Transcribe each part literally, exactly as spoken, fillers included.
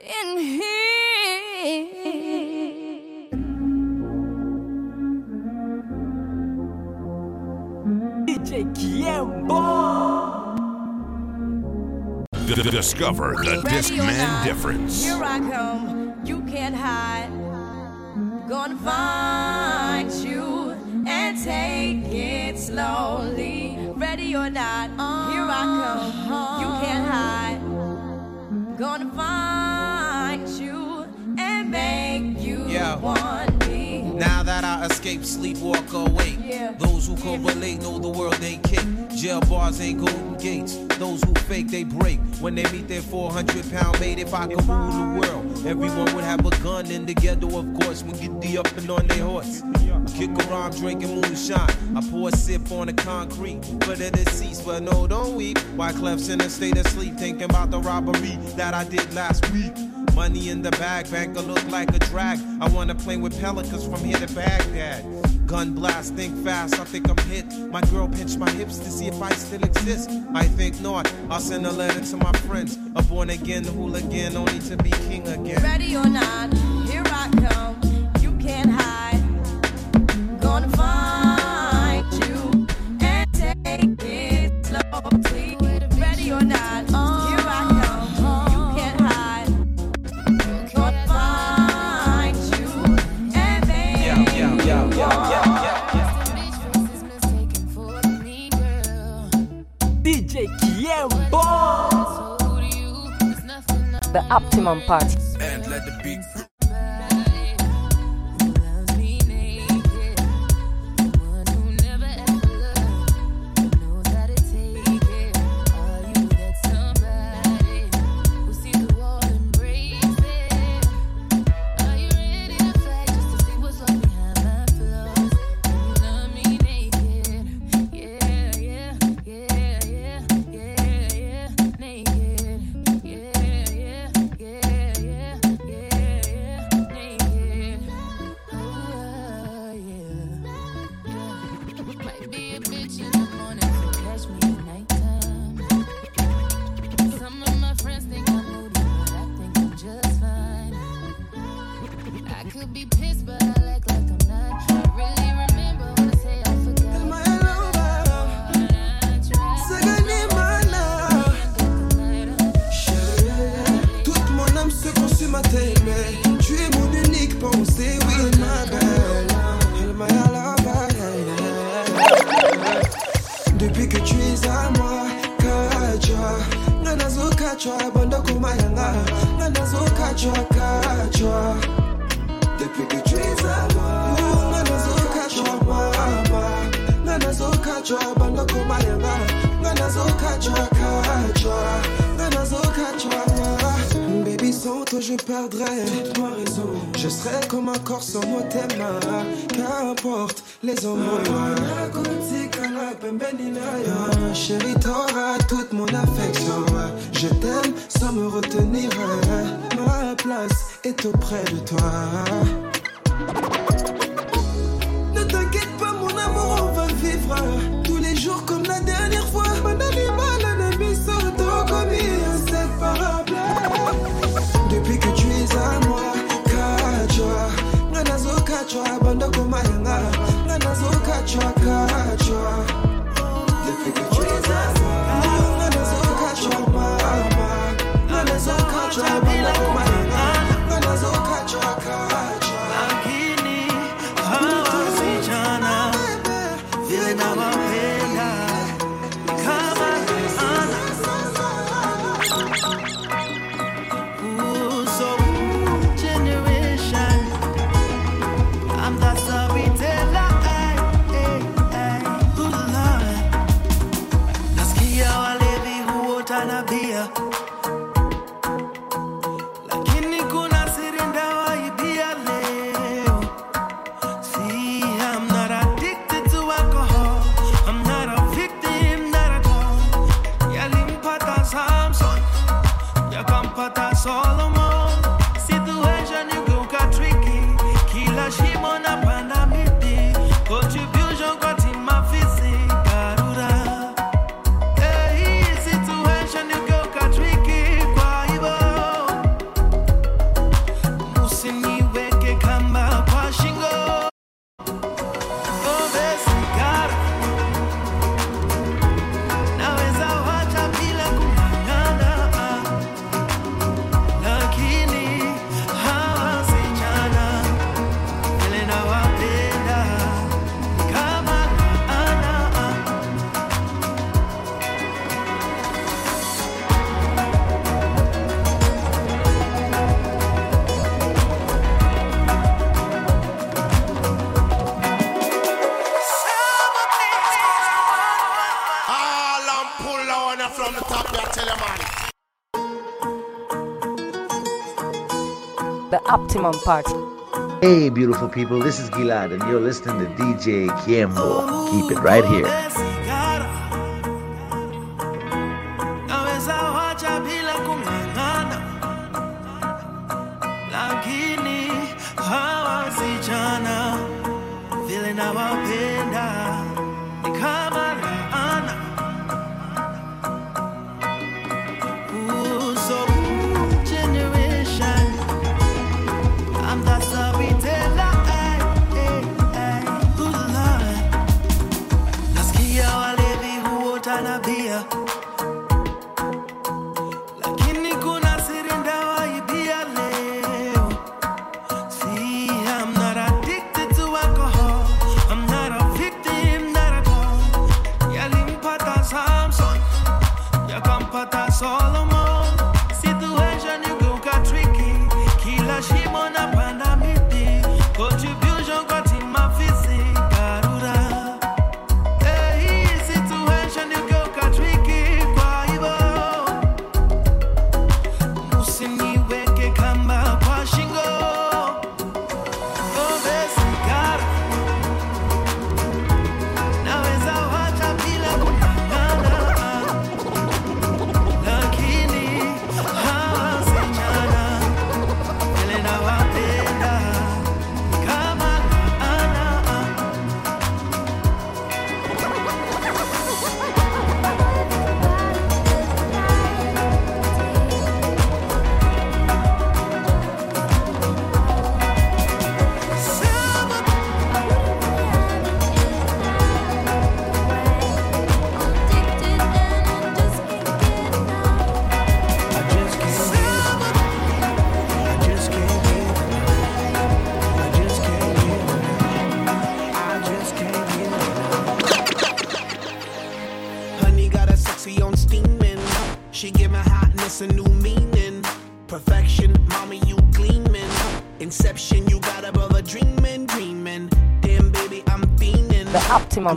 in here. D J Kayembe. Discover the Discman difference. Here I come, you can't hide. Gonna find you and take it slowly. Ready or not, uh, here I come, uh, you can't hide. Gonna find you and make you Yo. want me. Now that I escape, sleep, walk away. Yeah. Those who correlate know the world ain't kick. Jail bars ain't golden gates. Those who fake, they break. When they meet their four hundred pound mate, if I could if rule the world, everyone would have a gun in the ghetto, of course. We get the up and on their horse. Kick around, drinking moonshine. I pour a sip on the concrete for the deceased, but no, don't weep. Why Clef's in a state of sleep, thinking about the robbery that I did last week. Money in the bag, banker look like a drag. I wanna play with pelicans from here to Baghdad. Gun blast, think fast, I think I'm hit. My girl pinched my hips to see if I still exist. I think not, I'll send a letter to my friends. A born again hooligan, only to be king again. Ready or not, here I come. You can't hide. Gonna find you and take it slowly. Ready or not, oh. The Optimum Party. And let the beat. Contribution got in my physique, Garuda. Hey, situation you go, Katrika. up there, tell your man. The Optimum Party. Hey, beautiful people, this is Gilad, and you're listening to D J Kayembe. Keep it right here. I'm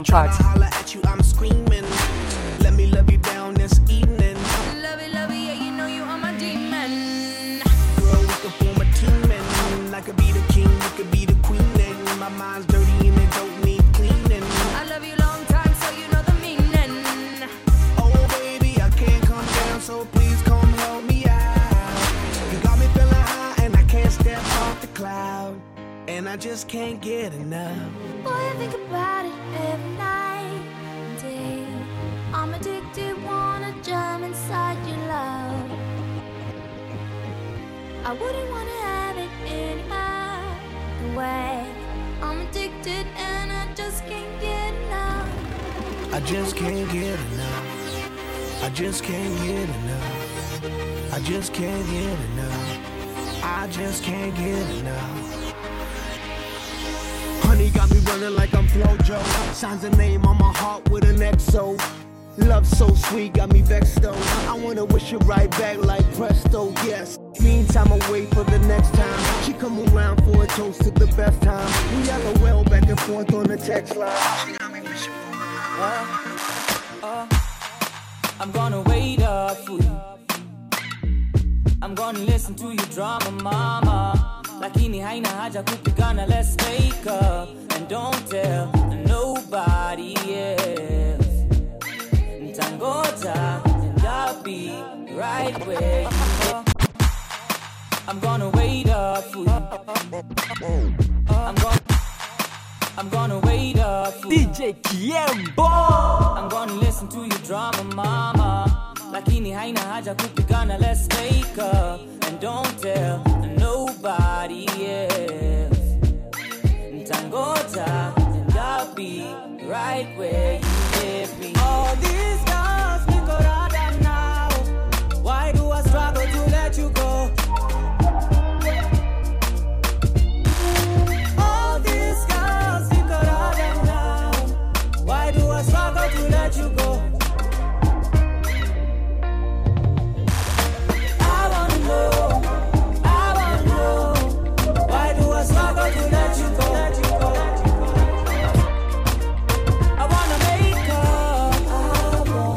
trying to holler at you, I'm screaming. Let me love you down this evening. Love it, love it, yeah, you know you are my demon. Girl, we could form a team, and I could be the king, you could be the queen, and my mind's dirty and it don't need cleaning. I love you long time, so you know the meaning. Oh, baby, I can't come down, so please come help me out. You got me feeling high, and I can't step off the cloud, and I just can't get enough. Boy, I think about it. Every night and day, I'm addicted, wanna jump inside your love. I wouldn't wanna have it any other way. I'm addicted and I just can't get enough. I just can't get enough. I just can't get enough. I just can't get enough. I just can't get enough. Honey got me running like I'm FloJo. Signs a name on my heart with an X O. Love so sweet, got me vexed though. I wanna wish it right back like presto, yes. Meantime, I wait for the next time. She come around for a toast to the best time. We yell well back and forth on the text line. She got me wishing for uh, uh, I'm gonna wait up for you. I'm gonna listen to your drama, mama. Lakini haina haja kupigana, let's make up and don't tell nobody else. Ntangota and I'll be right where you are. I'm gonna wait up for you. I'm gonna, I'm gonna wait up for you. D J Kayembe. I'm gonna listen to your drama, mama. Lakini haina haja kupigana, let's make up and don't tell nobody else. Ntangota and I'll be right where you left me. All these girls we go round and now. Why do I struggle to let you go? All these girls we go round and now. Why do I struggle to let you go? I wanna make up.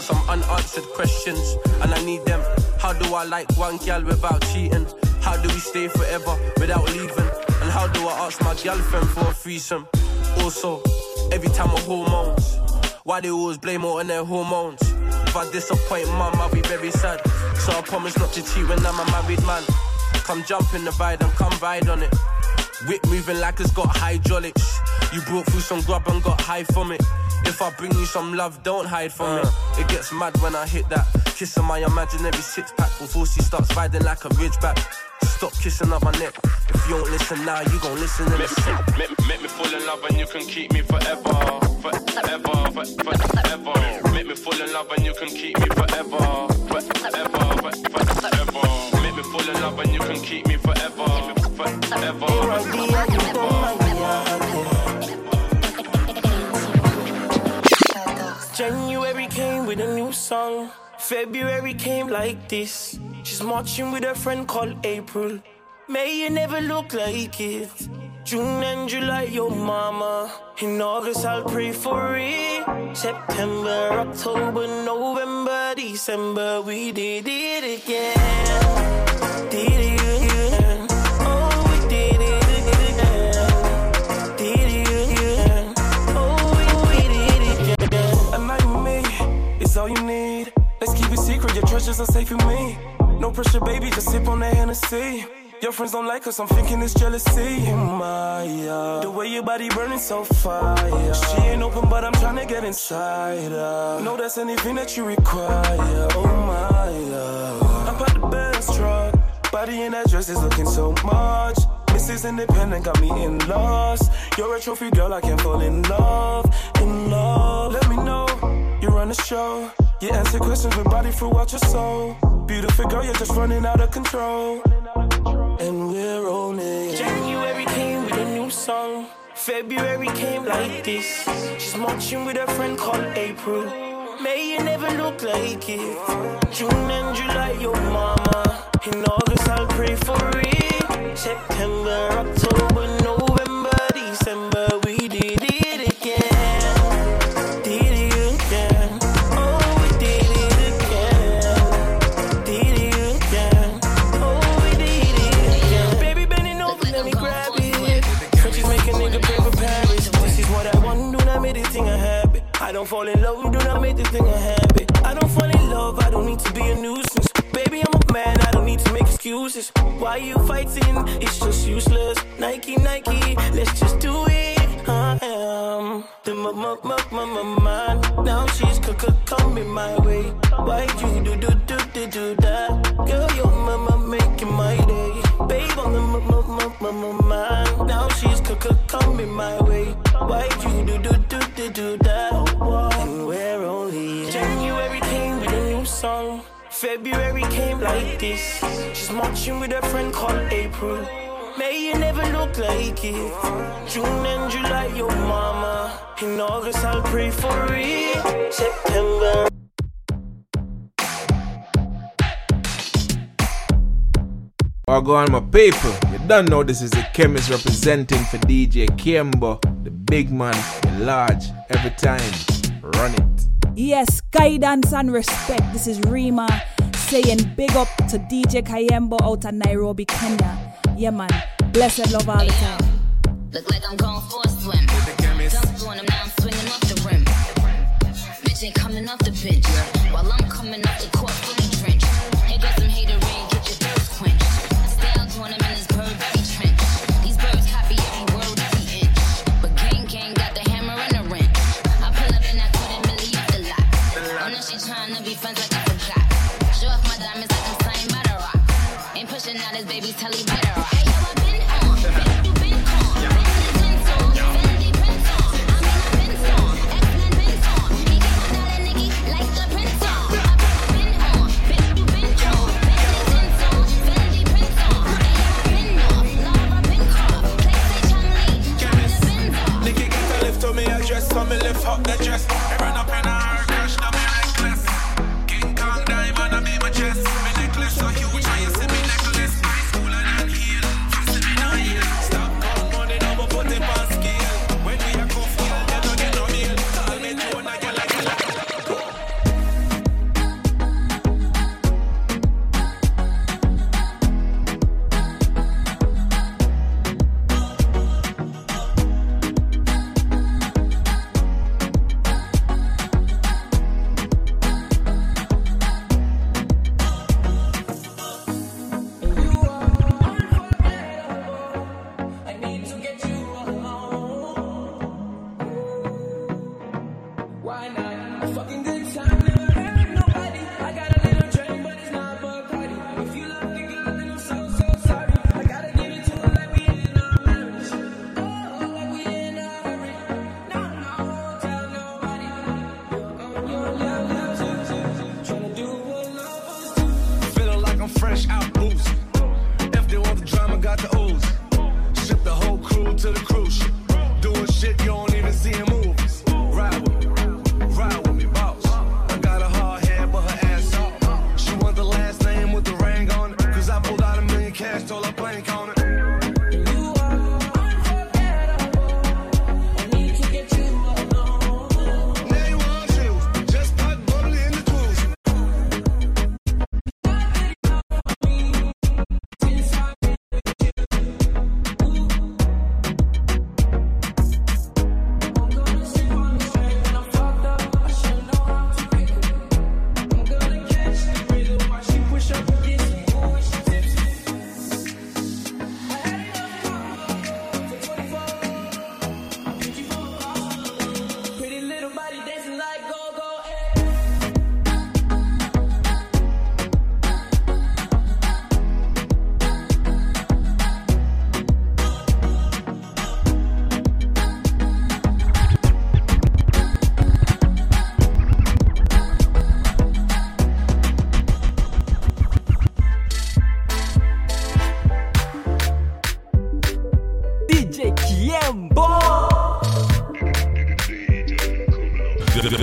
got some unanswered questions, and I need them. How do I like one gal without cheating? How do we stay forever without leaving? And how do I ask my girlfriend for a threesome? Also, every time my hormones, why they always blame all on their hormones? If I disappoint mum, I'll be very sad. So I promise not to cheat when I'm a married man. Come jump in the ride and come ride on it. Whip moving like it's got hydraulics. You brought through some grub and got high from it. If I bring you some love, don't hide from uh. it. It gets mad when I hit that. Kissing my imaginary six pack before she starts riding like a ridgeback. Stop kissing up my neck. If you don't listen now, you gon' listen in a sec. Make, make, make me fall in love and you can keep me forever. Forever, for, forever. Make me fall in love and you can keep me forever. Forever, for, forever. Make me fall in love and you can keep me forever. Forever, forever. January came with a new song. February came like this. She's marching with her friend called April. May you never look like it. June and July, your mama. In August, I'll pray for it. September, October, November, December, we did it again. Did it. Treasures are safe with me. No pressure, baby, just sip on that Hennessy. Your friends don't like us, I'm thinking it's jealousy. Maya, the way your body burning so fire. She ain't open, but I'm trying to get inside her. No, that's anything that you require. Oh, Maya, I'm about the best truck. Body in that dress is looking so much. Missus Independent got me in lost. You're a trophy girl, I can't fall in love. In love, let me know you run the show. You answer questions with body throughout your soul. Beautiful girl, you're just running out of control. And we're on it. January came with a new song. February came like this. She's marching with her friend called April. May you never look like it. June and July, your mama. In August, I'll pray for it. September, October, November, December, we did it again. I don't fall in love, do not make this thing a habit. I don't fall in love, I don't need to be a nuisance. Baby, I'm a man, I don't need to make excuses. Why you fighting? It's just useless. Nike, Nike, let's just do it. I am the m-m-m-m-m-man. Now she's c-c-coming my way. Why you do-do-do-do-do-that? Girl, you're m-m-making my day. Babe, I'm the m-m-m-m-man. Now she's c-c-coming my way. Why you do-do-do-do-do-that? February came like this. She's marching with her friend called April. May you never look like it. June and July, your mama. In August, I'll pray for it. September. I'll go on my paper. You don't know this is the chemist representing for D J Kayembe. The big man, the large, every time. Run it. Yes, guidance and respect. This is Rema saying big up to D J Kayembe out of Nairobi, Kenya. Yeah, man. Bless and love all the time. Hey, look like I'm going for a swim. Dumped on him, now I'm swinging off the rim. Bitch ain't coming off the bench. While I'm coming off the court for the trench. Here got some hater rain, get your thirst quenched. I stay out on him in his bird body trench. These birds copy every word, every inch. But gang gang got the hammer and the wrench. I pull up and I put a milli off the lot. Oh, no, she trying to be friends like I forgot. Show off my diamonds like I'm signed by the rock. Ain't pushing out his baby's telly by the rock. So me lift up the dress. I run up in a hard crash, now me reckless. King Kong diamond, I be my chest. Me necklace so huge, I you see me necklace. My school and I'm here, faster than I heal. Stop count money, now we put it on scale. When we are go feel, they don't get no meal. Tell me to one, I get like a shit you don't even see in movies. Ride with me, ride with me, boss. I got a hard head, but her ass off. She want the last name with the ring on it, cause I pulled out a million cash, told her blank on it.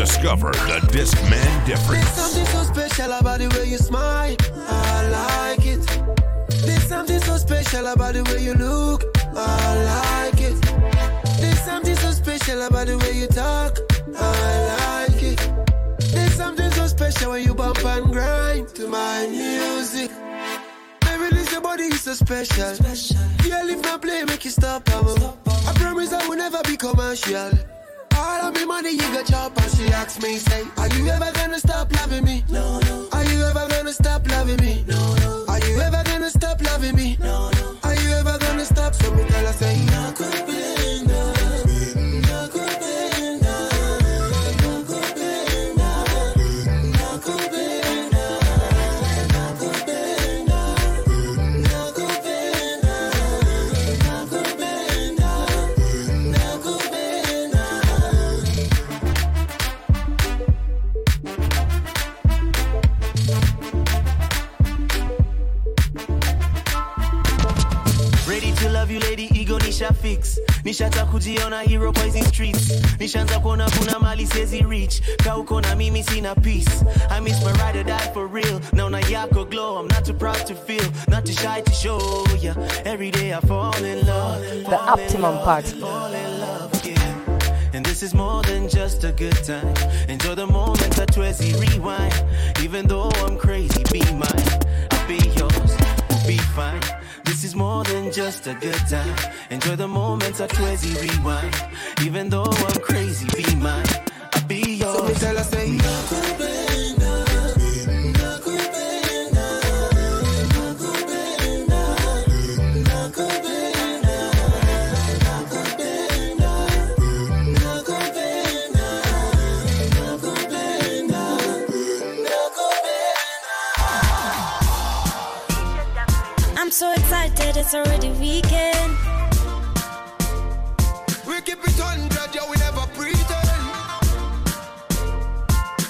Discover the Discman difference. There's something so special about the way you smile. I like it. There's something so special about the way you look. I like it. There's something so special about the way you talk. I like it. There's something so special when you bump and grind to my music. Every little body is so special. Yeah, live my play, make you stop. I promise I will never be commercial. All of me money you got job, and she asked me, say, are you ever gonna stop loving me? No, no. Are you ever gonna stop loving me? No, no. Are you ever gonna stop loving me? No, no. Are you ever gonna stop? So me tell her, say, no, could be. Fix. Nishataka kujiona hero poison streets. Nishanza kuona kuna mali sezi reach. Kauko na mimi sina peace. I miss my ride or die for real. Naona yako glow, I'm not too proud to feel. Not too shy to show, yeah. Every day I fall in love. Fall the optimum party. Yeah. And this is more than just a good time. Enjoy the moment, Twizzy rewind. Even though I'm crazy, be mine. I'll be yours, we'll be fine. This is more than just a good time. Enjoy the moments at Twizzy rewind. Even though I'm crazy, be mine. I'll be yours. So me tell her, say, no. So excited, it's already weekend. We keep it one hundred, yeah, we never pretend.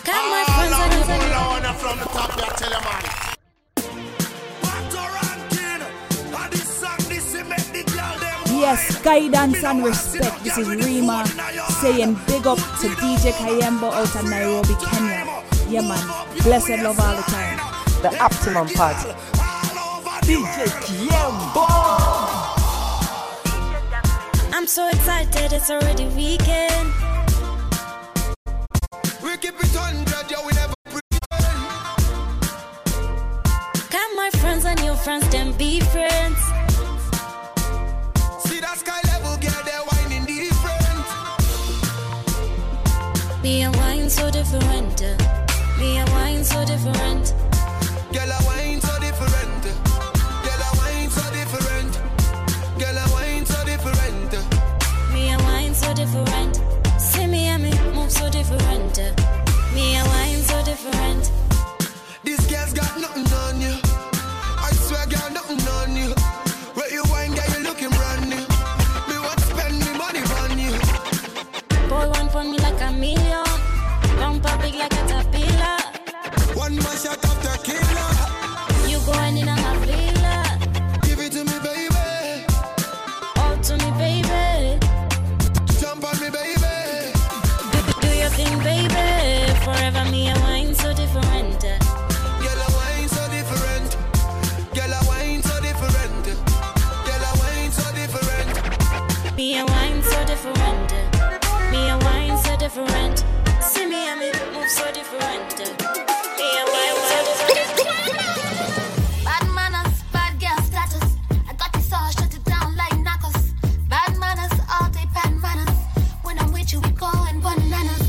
Come on, friends, I need to know from the top, yeah, tell them all. Yes, guidance and respect. This is Rema saying big up to D J Kayembe out of Nairobi, Kenya. Yeah, man. Blessed love all the time. The optimum party. D J Kayembe. I'm so excited, it's already weekend. We keep it one hundred, yeah, we never pretend. Got my friends and new friends, then be friends. See that sky level, girl, they're whining different. Me and wine so different. Me and wine so different. Girl, I wine so different. Different. See me and me move so different. Me and wine so different. This girl's got nothing on you. I swear, girl, nothing on you. Where you wine, girl, you looking brand new. Me want to spend me money on you. Pour one for me like a million. Don't pop big like a tapilla. One more shot after. different. See me and me move so different. Me and my so different. Bad manners, bad girl status. I got this all, shut it down like knuckles. Bad manners, all day bad manners. When I'm with you, we go and bananas.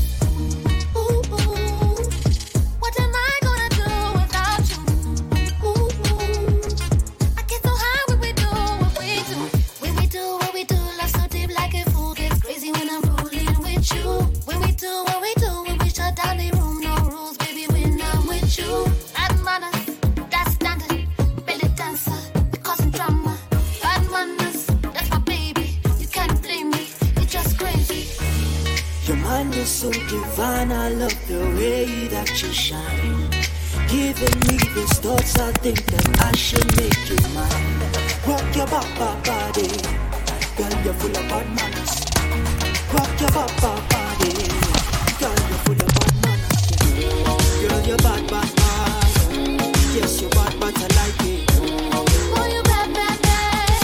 So divine, I love the way that you shine. Giving me these thoughts, I think that I should make you mine. Rock your baba body, girl, you're full of bad manners. Rock your baba body, girl, you're full of bad manners. Girl, you're bad, bad, bad. Yes, you're bad, but I like it. Oh, you bad, bad, bad.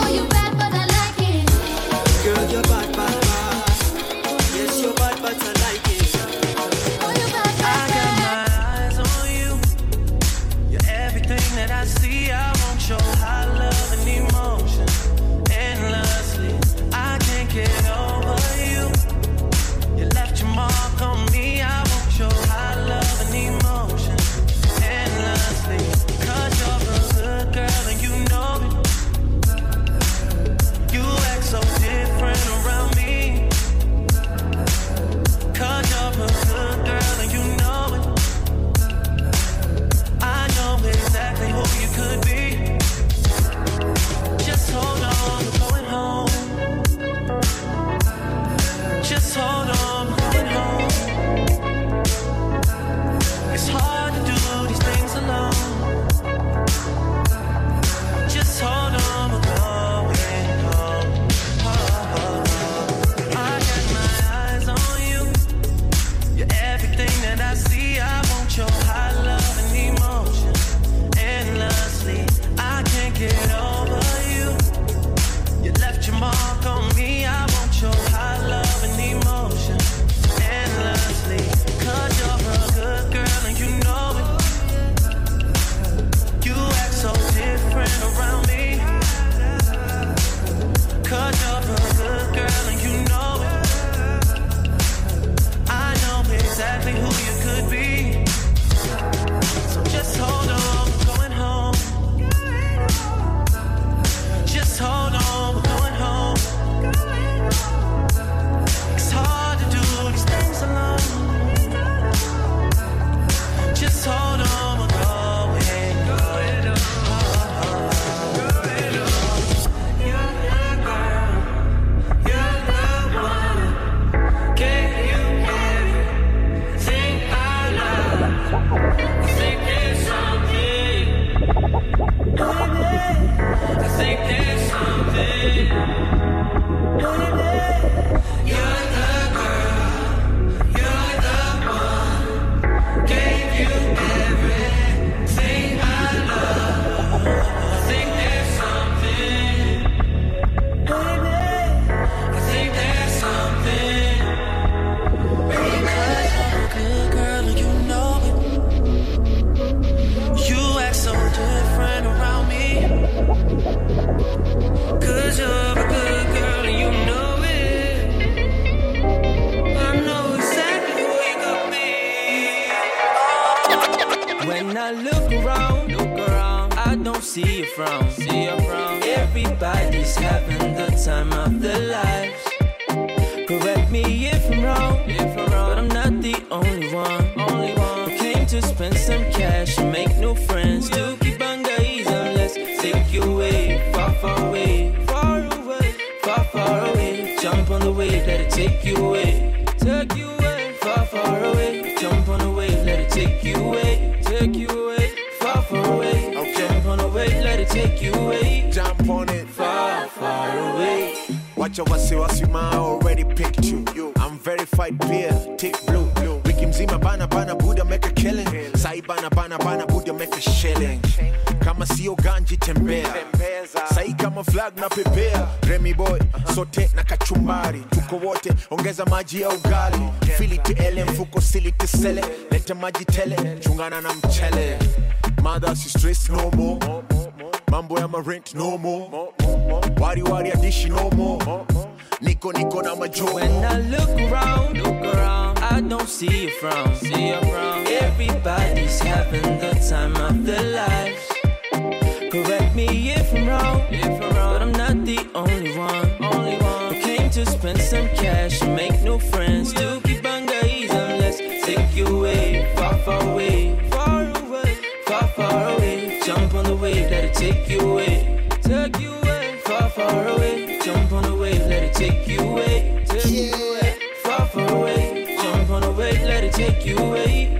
Oh, you bad, but I like it. Girl, you're bad, bad. Zima bana bana buda make a killing. Sai bana bana bana buda make a shilling. Kama sio ganji tembea. Sai kama flag na pepea. Remy boy, sote na kachumbari. Tuko wote, ongeza maji ya ugali. Fili te ele, mfuko sili te sele. Lete maji tele, chungana na mchele. Mother, she stress no more. Mambo ya ma rent no more. Wari wari ya dishi no more. Nico, Nico, na majo. When I look around, look around, I don't see a frown. See a frown. Everybody's having the time of their lives. Correct me if I'm wrong, if I'm wrong, but I'm not the only one. Only one. I came to spend some cash and make new friends. To keep on going, let's take you away, far, far away, far away, far, far away. Jump on the wave, let it take you away, take you away, far, far away. Jump on the wave, let it take you away, take yeah. you away, far, far away. Jump on the wave, let it take you away.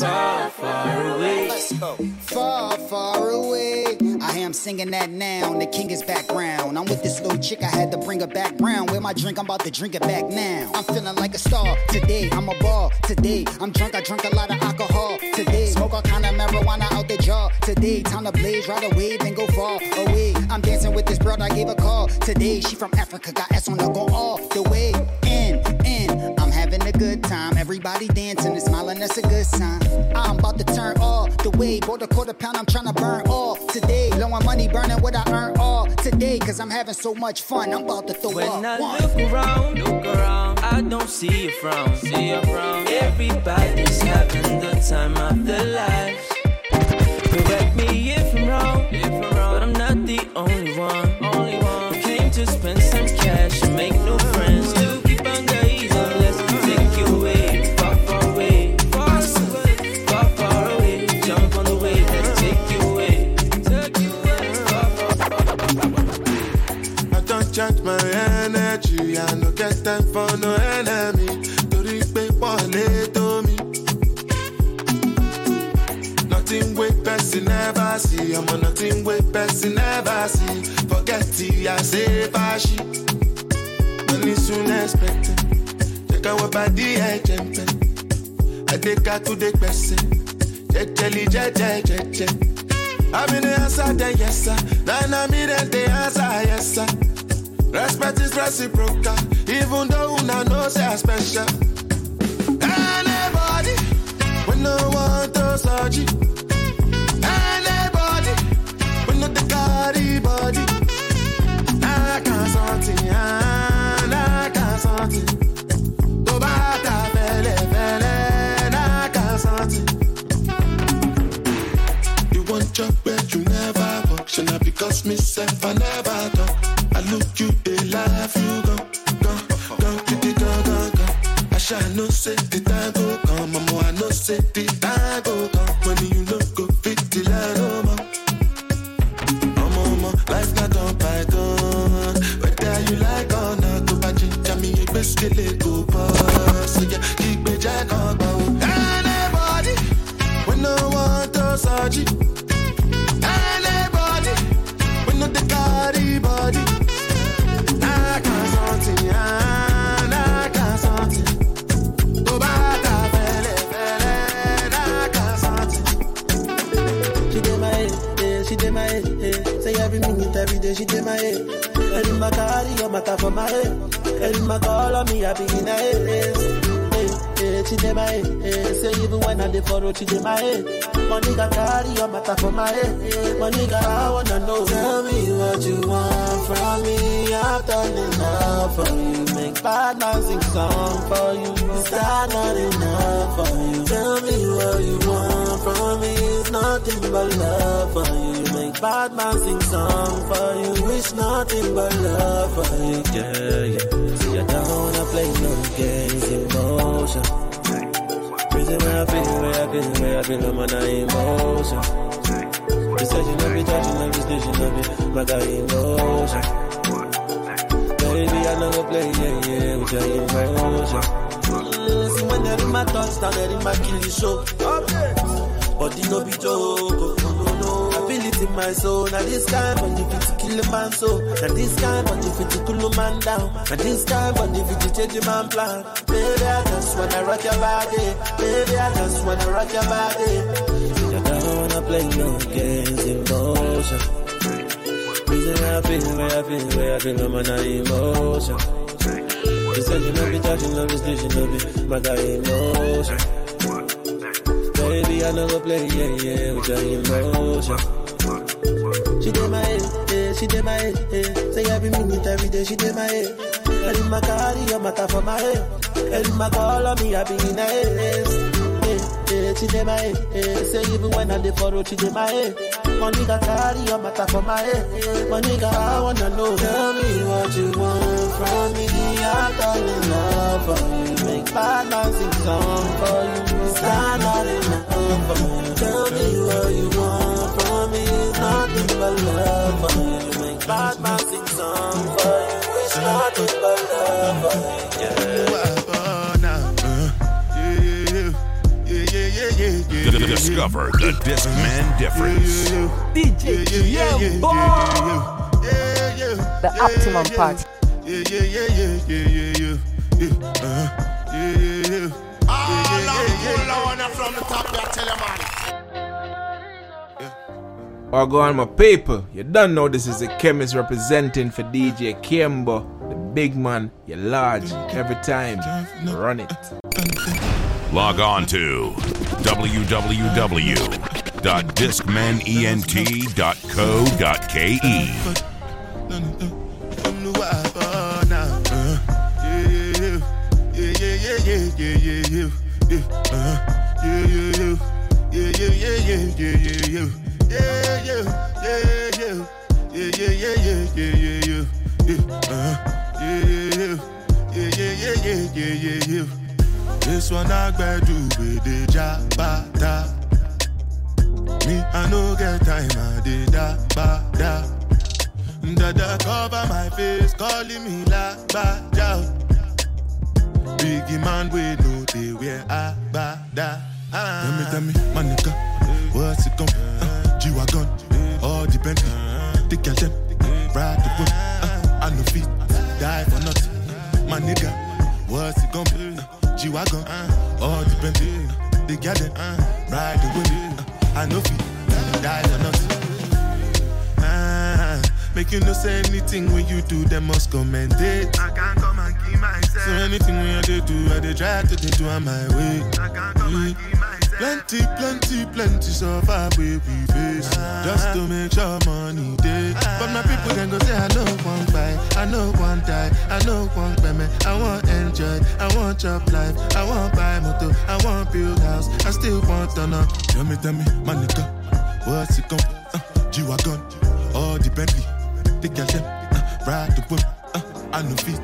Far, far away. Let's go. Far, far away. I am singing that now. The king is background. I'm with this little chick. I had to bring her back brown. With my drink, I'm about to drink it back now. I'm feeling like a star. Today, I'm a ball. Today, I'm drunk. I drunk a lot of alcohol. Today, smoke all kind of marijuana out the jar. Today, time to blaze. Ride a wave and go far away. I'm dancing with this broad. I gave a call. Today, she from Africa. Got S on her. Go all the way. In, in. I'm having a good time. Everybody dancing and smiling. That's a good sign. I'm about to turn all the way. Bought a quarter pound, I'm trying to burn all today. Low on money, burning what I earn all today. Cause I'm having so much fun, I'm about to throw when up. When I one. Look around, look around, I don't see a frown, see a frown. Everybody's having the time of their lives. Correct me if I'm wrong, if I'm wrong, but I'm not the only one, only one. I came to spend some cash and make new friends. To keep on going, let's take you away, far, far away. Charge my energy, I no get time for no enemy. Tori pe wole to me. Nothing with person never see. I'm on nothing with person never see. Forget it, I say fashi. Money soon expected. Check out by the agent. I take out to the person. Check, check, check, check, check. I'm in the answer, then yes sir. Now I'm in the answer, yes sir. Respect is reciprocal, even though una know say I special. Anybody, we no want to search you. Anybody, we no the carry body. I can't something, I can't something. To bata bele bele, I can't something. You want job where you never work, so now because myself I never talk. I look you, they laugh, you go, go, go, go, go, go, go. I shall no say the time go come, mama, I no say the time go come. Money you no go fit the line, no more. Oh, mama, life not on Python. Whether you like or not, go back in, tell me your best skill, go boss. So yeah, keep me jack on, go. Anybody, we no want to search you. Anybody, we no the carry body. She did my head. And in my car, you matter for my head. And in my call on me, I be in a head. She did my head. Say even when I did for she did my head. Money got car, you matter for my head. Money got I wanna know. Tell me what you want from me. I've done enough for you. Make bad man sing song for you. It's not enough for you. Tell me what you want from me. It's nothing but love for you. Bad man sing song for you, wish nothing but love for you, girl, yeah. See, I don't wanna play no games, emotion. Reason where I feel, where I feel, where I feel, I'm on a emotion. You said you love me, thought you love me, still you love me, my God, emotion. Baby, I know I play, yeah, yeah, with your emotion. Mm, see, when they're in my thoughts, now they're in my killing show. But they no be joke, oh, no, no. I feel it in my soul, now this time when you get to kill till the man so. Now this kind of if it cool the man down. Now this kind of if it change the man plan. Baby, I just wanna rock your body. Baby, I just wanna rock your body. You don't wanna play no games, emotion. Reason I feel where I feel where I feel no man emotion. You said you love me, touch you love me, stitch you love me, but I emotion. Baby, I know I play, yeah, yeah, with your emotion. She did my head, eh, she did my head, eh. Say every minute, every day, she did my head. And in my car, your matter for my head. And in my call on me, I be in a head. Eh, eh, she did my head, eh. Say even when I live for road, she did my head. One nigga carry your matter for my head. One nigga, I wanna know. Tell me what you want from me. I fall in love for you. Make my dancing song for you. Stand out in love for you. Tell me what you want from me. It's nothing but love for you. Make my dancing song for you. It's nothing but love for you. Yeah. Now. Yeah, yeah, yeah, yeah, yeah, yeah, yeah. Discover the Discman difference. D J Kayembe. The Optimum Party. Yeah, yeah, yeah, yeah, yeah, yeah, yeah, uh-huh. yeah, yeah, yeah, yeah. All I'm pulling from the top, I tell you, man. Or go on my paper. You don't know this is a chemist representing for D J Kayembe, the big man. You're large every time. Run it. Log on to w w w dot discmanent dot co dot k e. Yeah, yeah, yeah, yeah, uh-huh. yeah, yeah, yeah, yeah, yeah, yeah, yeah, yeah, yeah, yeah, yeah, yeah, yeah, yeah, yeah, yeah, yeah, yeah, yeah, uh-huh. yeah, yeah, yeah, yeah, yeah, yeah, yeah, yeah. This one I graduate with the job, da. Me I no get time, I did da, ba, da. Dada cover my face, calling me la, ba, da. Biggie man, we know they wear a bada. Tell me, tell me, my nigga, what's it come? Uh, G-Wagon, all the Bentley, the girl them, ride the whip, uh, I no feet, die for nothing. My nigga, what's it come? Uh, G-Wagon, all the Bentley, the girl them, ride the whip, uh, I no feet, die for nothing. Uh, make you no say anything when you do, they must commend it. I can't come and give myself. So anything when I do, I they try to they do on my way. I can't come yeah. and give myself. Plenty, plenty, plenty so far we face. Ah. Just to make sure money day. Ah. But my people can go say I no one buy, I no one die, I no one payment. I want enjoy, I want job life, I want buy motor, I want build house, I still want to know. Tell me, tell me, my nigga, what's it come? Uh, G-Wagon, all the Bentley. The girl them, uh, ride the whip, uh, I no fit,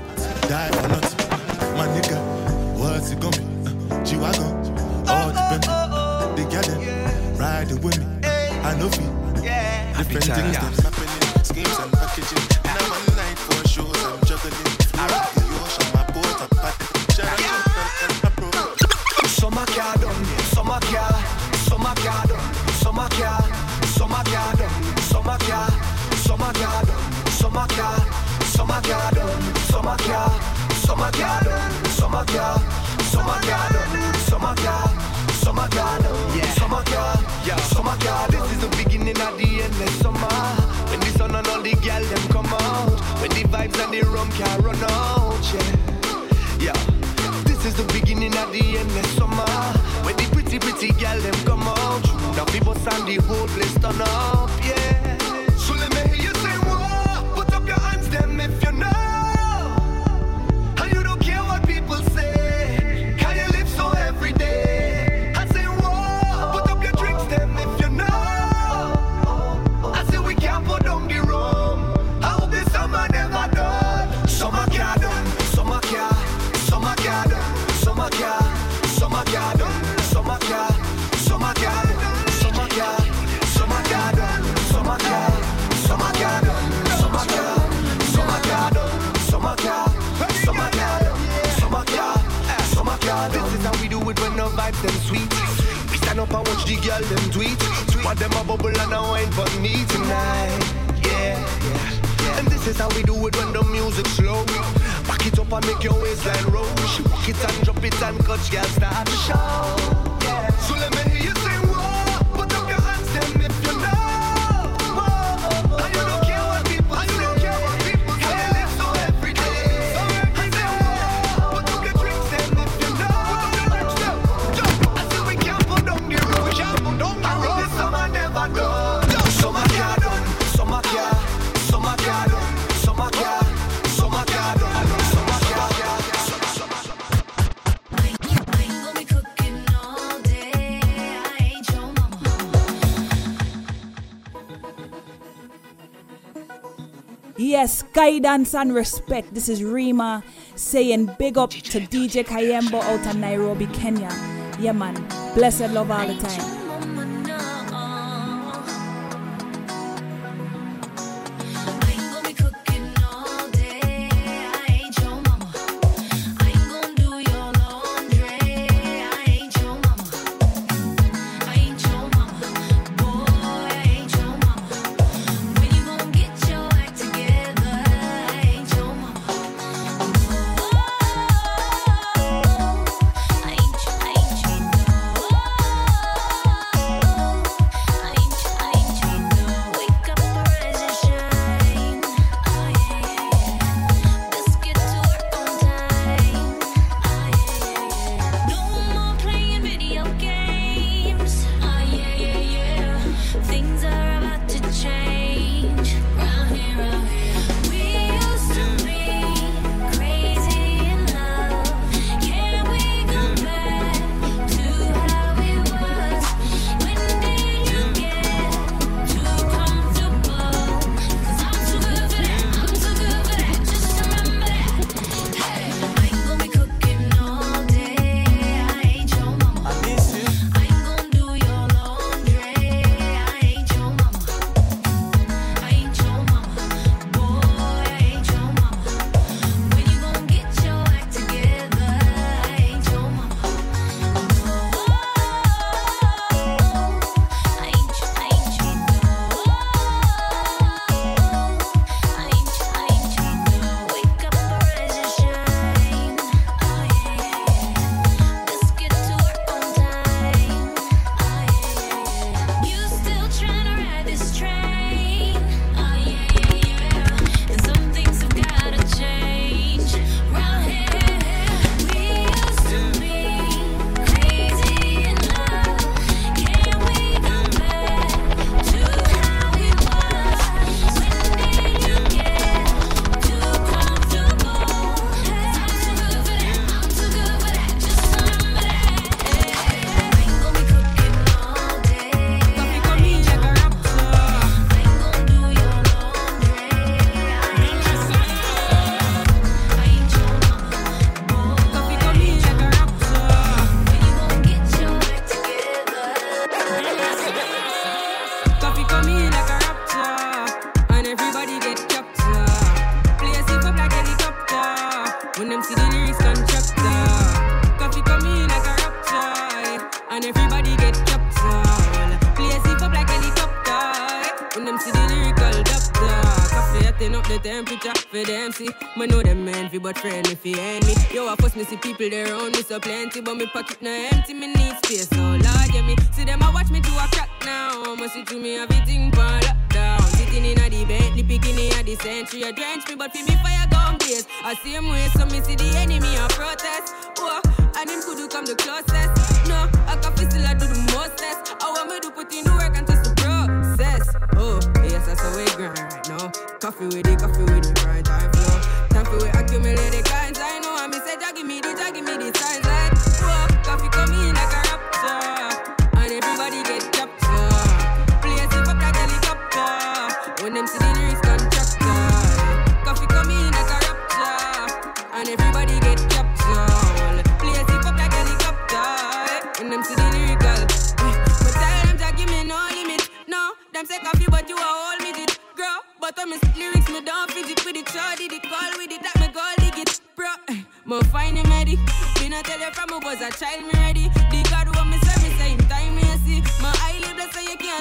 die for nothing. Uh, my nigga, what's it gonna be? Uh, G-Wagon, all the Bentley. Uh, the girl them, yeah. ride the whip, uh, I no fit. Yeah. Different things that's happening, schemes and packaging. And I'm online for shows, I'm juggling. I rock the ocean, my boat, I'm paddling. Shut up, I'm pro. Summer car done, summer car, summer car done, summer car, summer car done, summer car. Summer garden, summer garden, summer garden, summer garden, summer garden, summer garden, summer garden, summer garden, summer garden, summer garden, summer garden. This is the beginning of the endless summer. When the sun and all the girl them come out, when the vibes and the rum can run out, yeah, yeah. This is the beginning of the endless summer. When the pretty pretty girl them come out, now people stand the whole place turn up, yeah. So let me hear you say, whoa, put up your hands, them if you know. And you don't care what people say. Can you live so every day? I say, whoa, put up your drinks, them if you know. I say, we can't put down the room. I hope this summer never done. Summer garden, summer car, summer garden, summer car, summer garden, summer car, summer garden, summer car, summer garden, summer car. Summer garden, summer garden, summer garden, summer garden, summer garden, summer garden, summer garden. This is how we do it when the vibes them sweet. We stand up and watch the girl them tweet. What them a bubble and a wine for me tonight. Yeah. And this is how we do it when the music's slow. Back it up and make your waistline roll. She walk it and drop it and catch girls start to shout. Yeah. So let me hear you sing, whoa. But don't your hands them if you know. Whoa. And you don't care what people say. And you don't care what people say. They live so every day. So I say, whoa. But don't your drinks them if you know. But don't your drinks them. Jump. I say we can't put down the road. We can't put down the road. This summer never done. Summer car done. Summer car. Summer car done. Summer car. Yes, guidance and respect. This is Rema saying big up to D J Kayembe out of Nairobi, Kenya. Yeah, man. Blessed love all the time.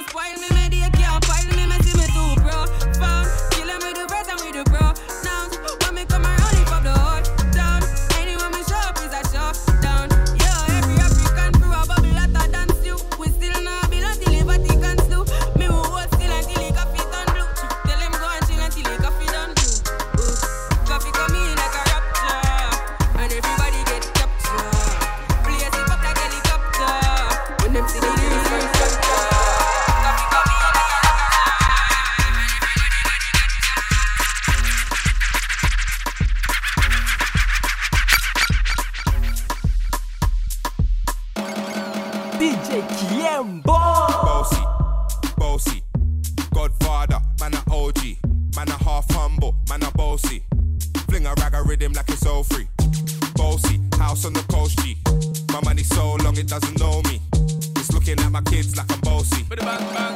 Spoil me, me, they can't spoil me, me see me too, bro. Found, killing me the breath and we Kayembe. Bossy, bossy, Godfather, man a O G, man a half humble, man a bossy. Fling a rag a rhythm like it's all free. Bossy, house on the coast G. My money so long it doesn't know me. It's looking at my kids like I'm bossy. Bang, bang, bang,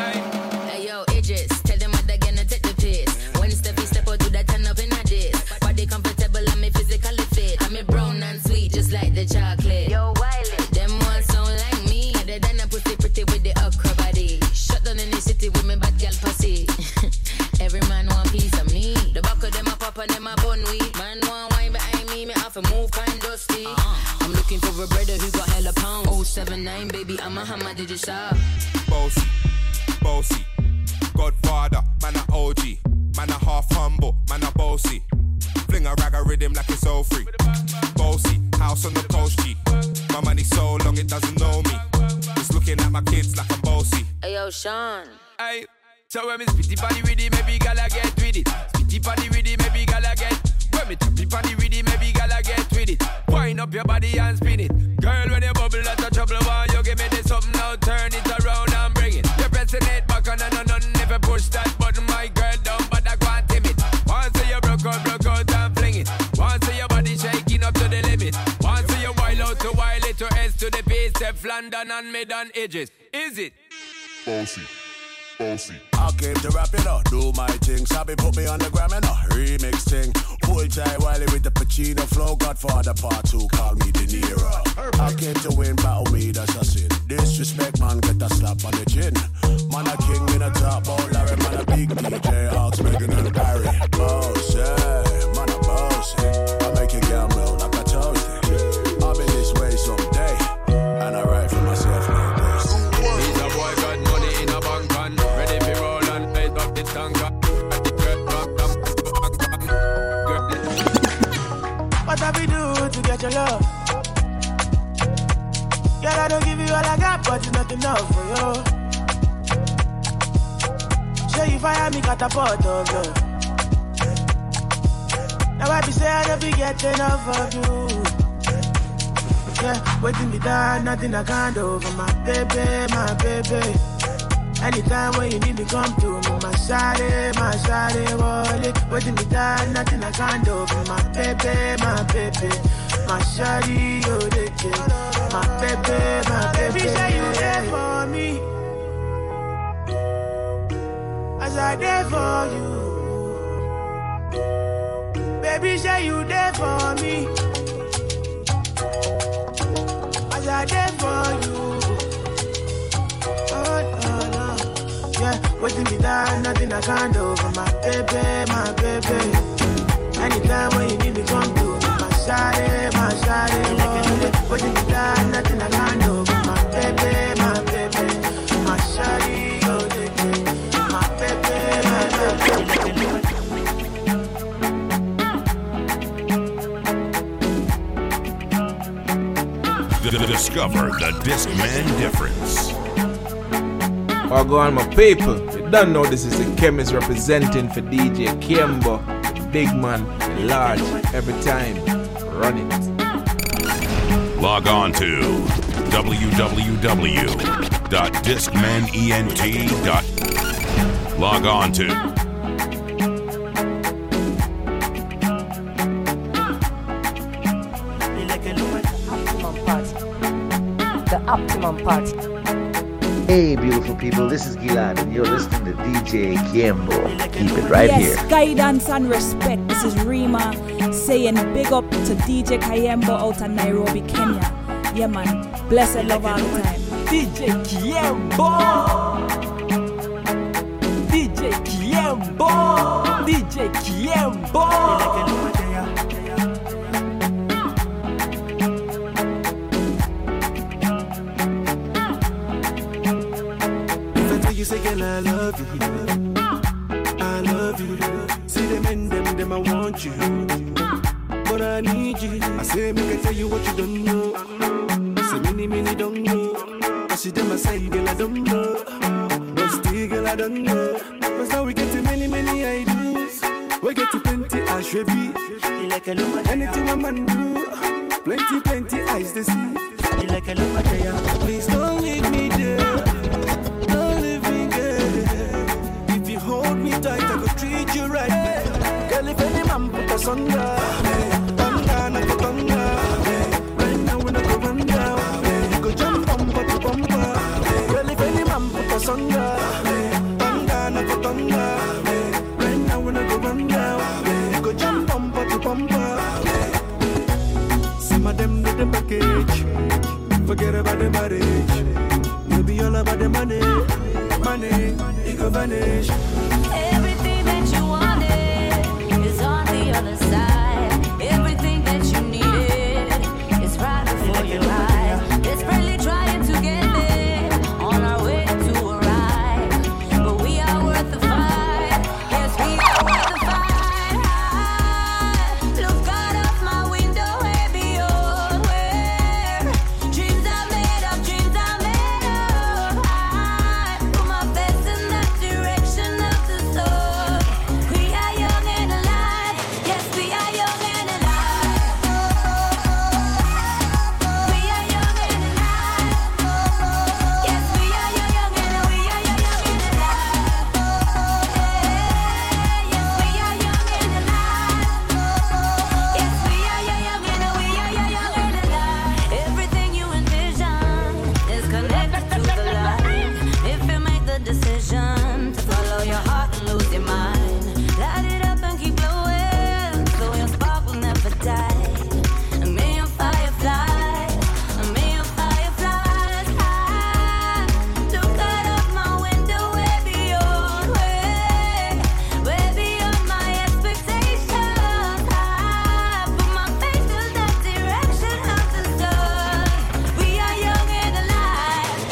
hey. Hey yo, Idris, tell them what they're gonna take the piss. When step you step or do that turn up in a diss. Body comfortable, I'm a physically fit. I'm a brown and sweet, just like the chocolate. Yo, Wiley, them ones don't like me. Other than a pussy pretty with the okra body. Shut down in the city with me bad girl pussy. Every man want piece of me. The back of them a pop and them a bun weed. Man want wine behind me, me off a move kind dusty. Uh-huh. I'm looking for a brother who got hella pound. oh seven nine, baby, I'm a hammer, did you stop? Bossy, bossy, Godfather, man a O G, man a half humble, man a bossy. Fling a rag a rhythm like it's all free. Bossy, house on the coast G. My money so long it doesn't know me. It's looking at my kids like I'm bossy. Ayo, Sean. Aye. So when me spitty body with it, maybe gala get with it. Spitty body with it, maybe gala get. When me tappy body with it, maybe gala get with it. Wind up your body and spin it. Girl, when you bubble, that's a trouble. Why you give me this something now? Turn it around and bring it. You're pressing it back on and on and never push that button, my girl down, but I can't tame it. Once you broke out, broke out and fling it. Once your body shaking up to the limit. Once you wild out to wild it to S to the base of London and mid and edges. Is it? Bossy. Bossy. I came to rap, you know, do my thing. Sabi put me on the gram, you know, remix thing. Full tie Wiley with the Pacino flow. Godfather part two, call me De Niro. I came to win, battle me, that's a sin. Disrespect, man, get a slap on the chin. Man a king in a top, all Larry. Man a big D J, Hawks, Megan and Barry. Bossy, man a bossy. I make a girl melt like a toasty. I'll be this way someday, and I write for myself like this. He's a boy, got money in a bank van. What have we do to get your love? Girl, I don't give you all I got, but it's not enough for you. So you fire me, catapult of you. Now I be saying I don't get enough of you. Yeah, waiting me down, nothing I can't do for my baby, my baby. Anytime when you need me, come through. My shawty, my shawty, wallet. Waiting me down, nothing I can't do. My baby, my baby, my shawty, oh, they kid. My baby, my baby, baby, say you there for me as I there for you. Baby, say you there for me as I there for you. Waiting me down, nothing I can't do for my baby, my baby. Anytime when you need me, come to my shawty, my shawty. Waiting me down, nothing I can't do for my baby, my baby, my shawty, oh baby, my baby, my baby. Discover the Discman difference. Or go on my paper. You don't know this is the chemist representing for D J Kayembe. Big man, large, every time. Run it. Log on to w w w dot discman ent dot com. Log on to. The Optimum Party. Hey beautiful people, this is Gilad and you're listening to D J Kayembe. Keep it right yes, here. Yes, guidance and respect. This is Rema saying big up to D J Kayembe out of Nairobi, Kenya. Yeah man, bless and love all the time. D J Kayembe! D J Kayembe! D J Kayembe! Say, girl, I love you, I love you. See them and them, them I want you, but I need you. I say, me can tell you what you don't know. Say, many, many don't know. I see them, I say, girl, I don't know. But still, girl, I don't know. Because now we get to many, many ideas. We get to plenty, I should be. Anything a man do, plenty, plenty eyes to see. body like a lumberjack. Please don't leave me there. Don't leave me there. If you hold me tight, I will treat you right. Hey. Girl, if any man put us under. Forget about the marriage. You'll be all about the money. Money, it could vanish. Everything that you wanted is on the other side. Everything that you needed is right before your eyes. Desperately trying to get there, on our way to arrive. But we are worth the fight. Yes, we are worth the fight. I look out of my window and beyond where dreams are made of, dreams are made of. I put my best in that direction of the soul. We are young and alive. Yes, we are young and alive. We are young and alive. Yes, we are young, young and we are young, young and alive. Hey, yes, we are young and alive. Yes, we are young, young and we are young, young and alive. Everything you envision is connected to the light. If you make the decision to follow your heart and lose your mind, light it up and keep glowing, so your spark will never die. A million fireflies, a million fireflies. I look out of my window, way beyond, way, way beyond my expectations. I put my faith in that direction of the sun. We are young and alive.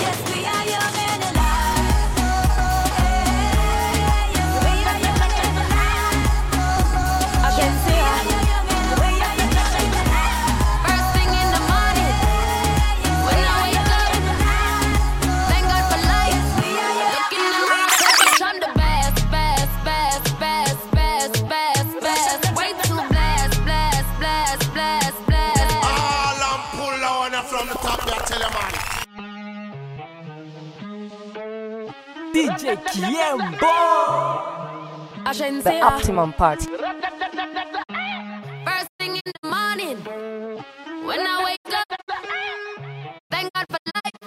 Yes, we are young and alive. Yes, we are young and alive. I can see it. We are young and alive. First thing in the morning, when I wake up, thank God for life. Looking at I'm the best, best, best, best, best, best, best. Way too blessed, blessed, blessed, blessed, blessed. All I'm pull on from the top, I tell you, man. D J Kayembe. The Optimum Party. First thing in the morning, when I wake up, thank God for life.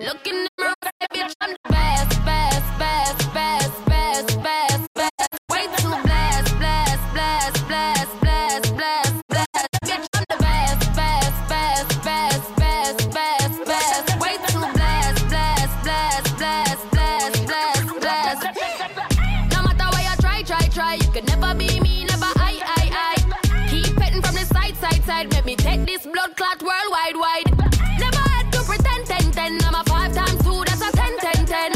Look in the mirror, say, bitch, I'm the best, best, best, best, best, best, best. Way too blessed, blessed, blessed, blessed, blessed, blessed, blessed. Bitch, I'm the best, best, best, best, best, best, best. Way too blessed, blessed, blessed, blessed, blessed, blessed, blessed. No matter what you try, try, try, you can never be me, never I, I, I. Keep petting from the side, side, side. Make me take this blood clot worldwide, wide. Never had to pretend, ten, ten. I'm a five times two, that's a ten, ten, ten.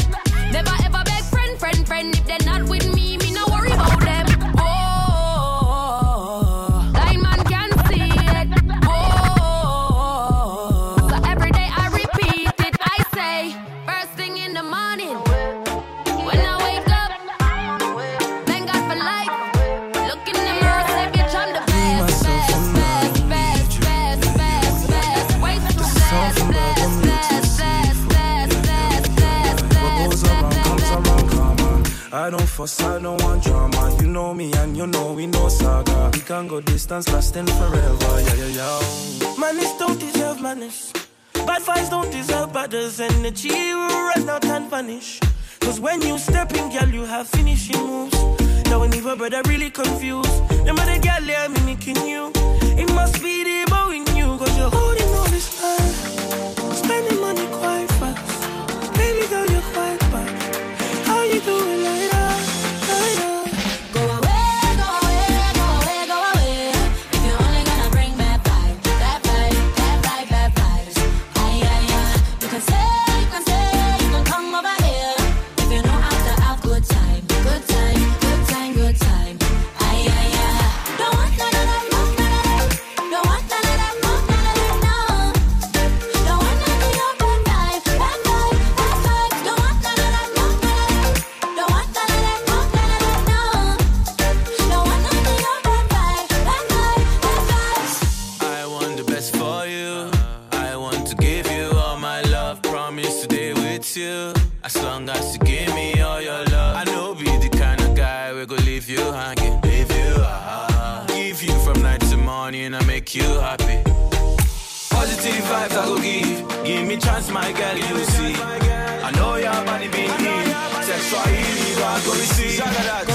Never ever beg friend, friend, friend. If they're not with me, me no worry about them. Oh, blind man can see it. Oh, so every day I repeat it. I say, first thing in the morning, when I wake up, thank God for life. Look in the mirror, say, bitch, I'm the best, best, best, best, best, best, best. Way too blessed, blessed, blessed, blessed, blessed, blessed, blessed, blessed, blessed, blessed. I don't fuss, I don't want drama. You know me and you know we no saga. We can go distance, lasting forever. Yeah, yeah, yeah. Manners don't deserve manners. Bad vibes don't deserve badders. Energy will run out and vanish. Cause when you step in, girl, you have finishing moves. Now when even brother really confused. Them other girl, they are mimicking you. It must be the bow in you. Cause you're holding all this time. Spending money quite fast. Baby girl, you're quite bad. How you doing like that? Like that? Go away, go away, go away, go away. If you're only gonna bring back vibe, that vibe, that vibe, that vibes. Aye, aye, aye. You can say, you can say, you can come over here. If you know how to have good time, good time, good time, good time. Aye, aye, aye. Don't want none of that, none of that, I make you happy. Positive vibes I go give. Give me chance, my girl, you see. I know your body be here. Sexual healing, I go receive. Shout out.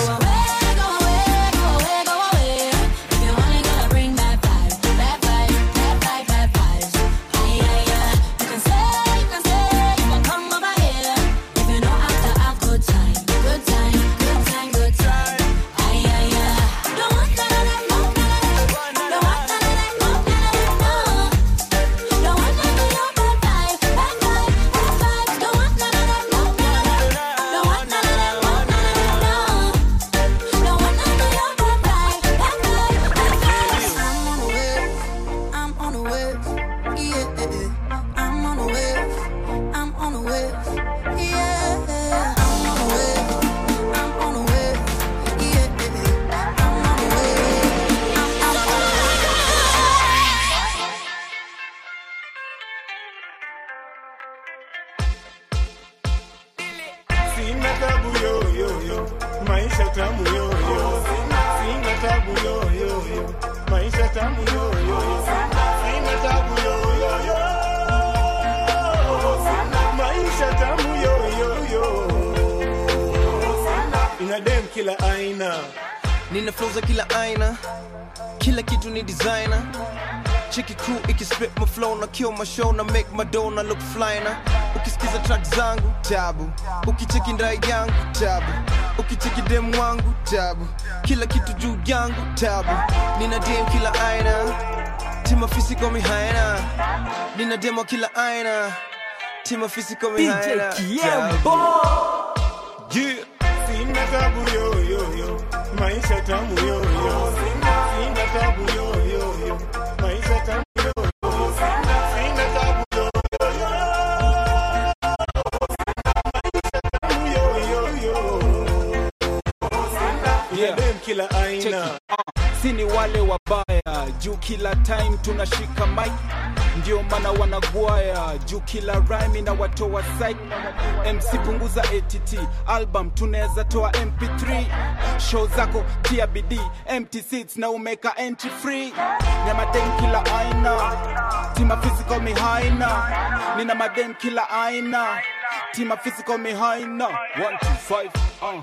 Kill my show na make Madonna look fly na. Ukisikiza track zangu tabu, ukicheki ndai yangu tabu, ukicheki dem wangu tabu, kila kitu juu yangu tabu. Nina dem kila aina, tima fisi komi haina. Nina demo kila aina, tima fisi komi haina. D J Kayembe. Yeah. Sina tabu yo yo yo, maisha tamu yo yo. Sina tabu yo yo yo, maisha tamu. Kila aina sini wale wabaya juu kila time tunashika mic ndio maana wanagwaya juu kila rhyme na watoa psych M C punguza A T T album tunaweza toa M P three show zako tia bidii empty seats na umeka entry free na madem kila aina tima physical me haina nina madem kila aina tima physical me haina one two five uh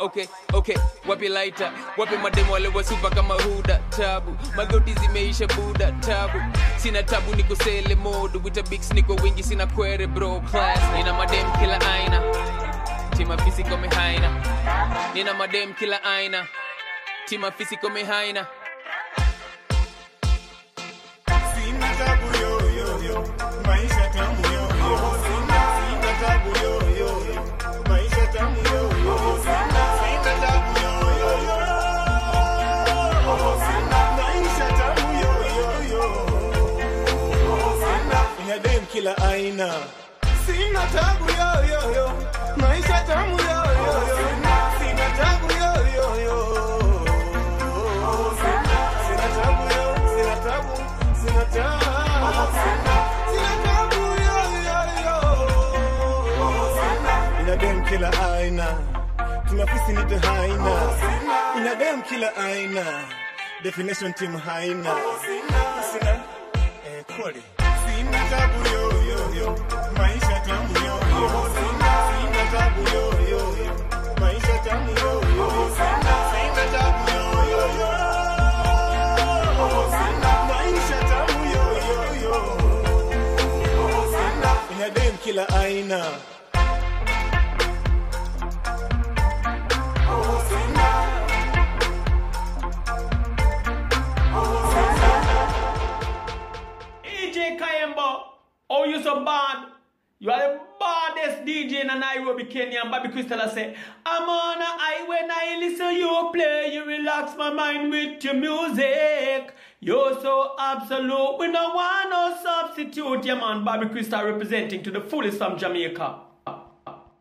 Okay, okay, wapi lighter, wapi mademo wale wasupa kama huda, tabu, magoti zimeisha buda, tabu, sina tabu niko sele modu, with a big niko wingi sina kwere bro, class, nina madem kila aina, tima physical me haina, nina madem kila aina, tima physical me haina. Sina tabu yo yo yo, maisha tamu yo yo, sina, sina tabu yo yo yo, maisha tamu yo yo, sina. Kila aina sina tabu yo yo yo maisha tamu yo yo yo sina tabu yo yo yo sina tabu yo sina tabu sina tabu sina tabu yo yo yo ina dem kila aina tunapisi ni haina ina dem kila aina definition team haina sina eh kweli sina tabu yo yo maisha tamu yo yo sina tabu yo yo maisha tamu yo yo sina tabu yo yo maisha tamu yo yo ina dem kila aina Kayembe, oh you so bad, you are a bad baddest D J in Nairobi, Kenya, and Bobby Crystal say, I'm on a highway, I listen you play, you relax my mind with your music. You're so absolute, we don't want no substitute. Yeah man, Bobby Crystal representing to the fullest from Jamaica.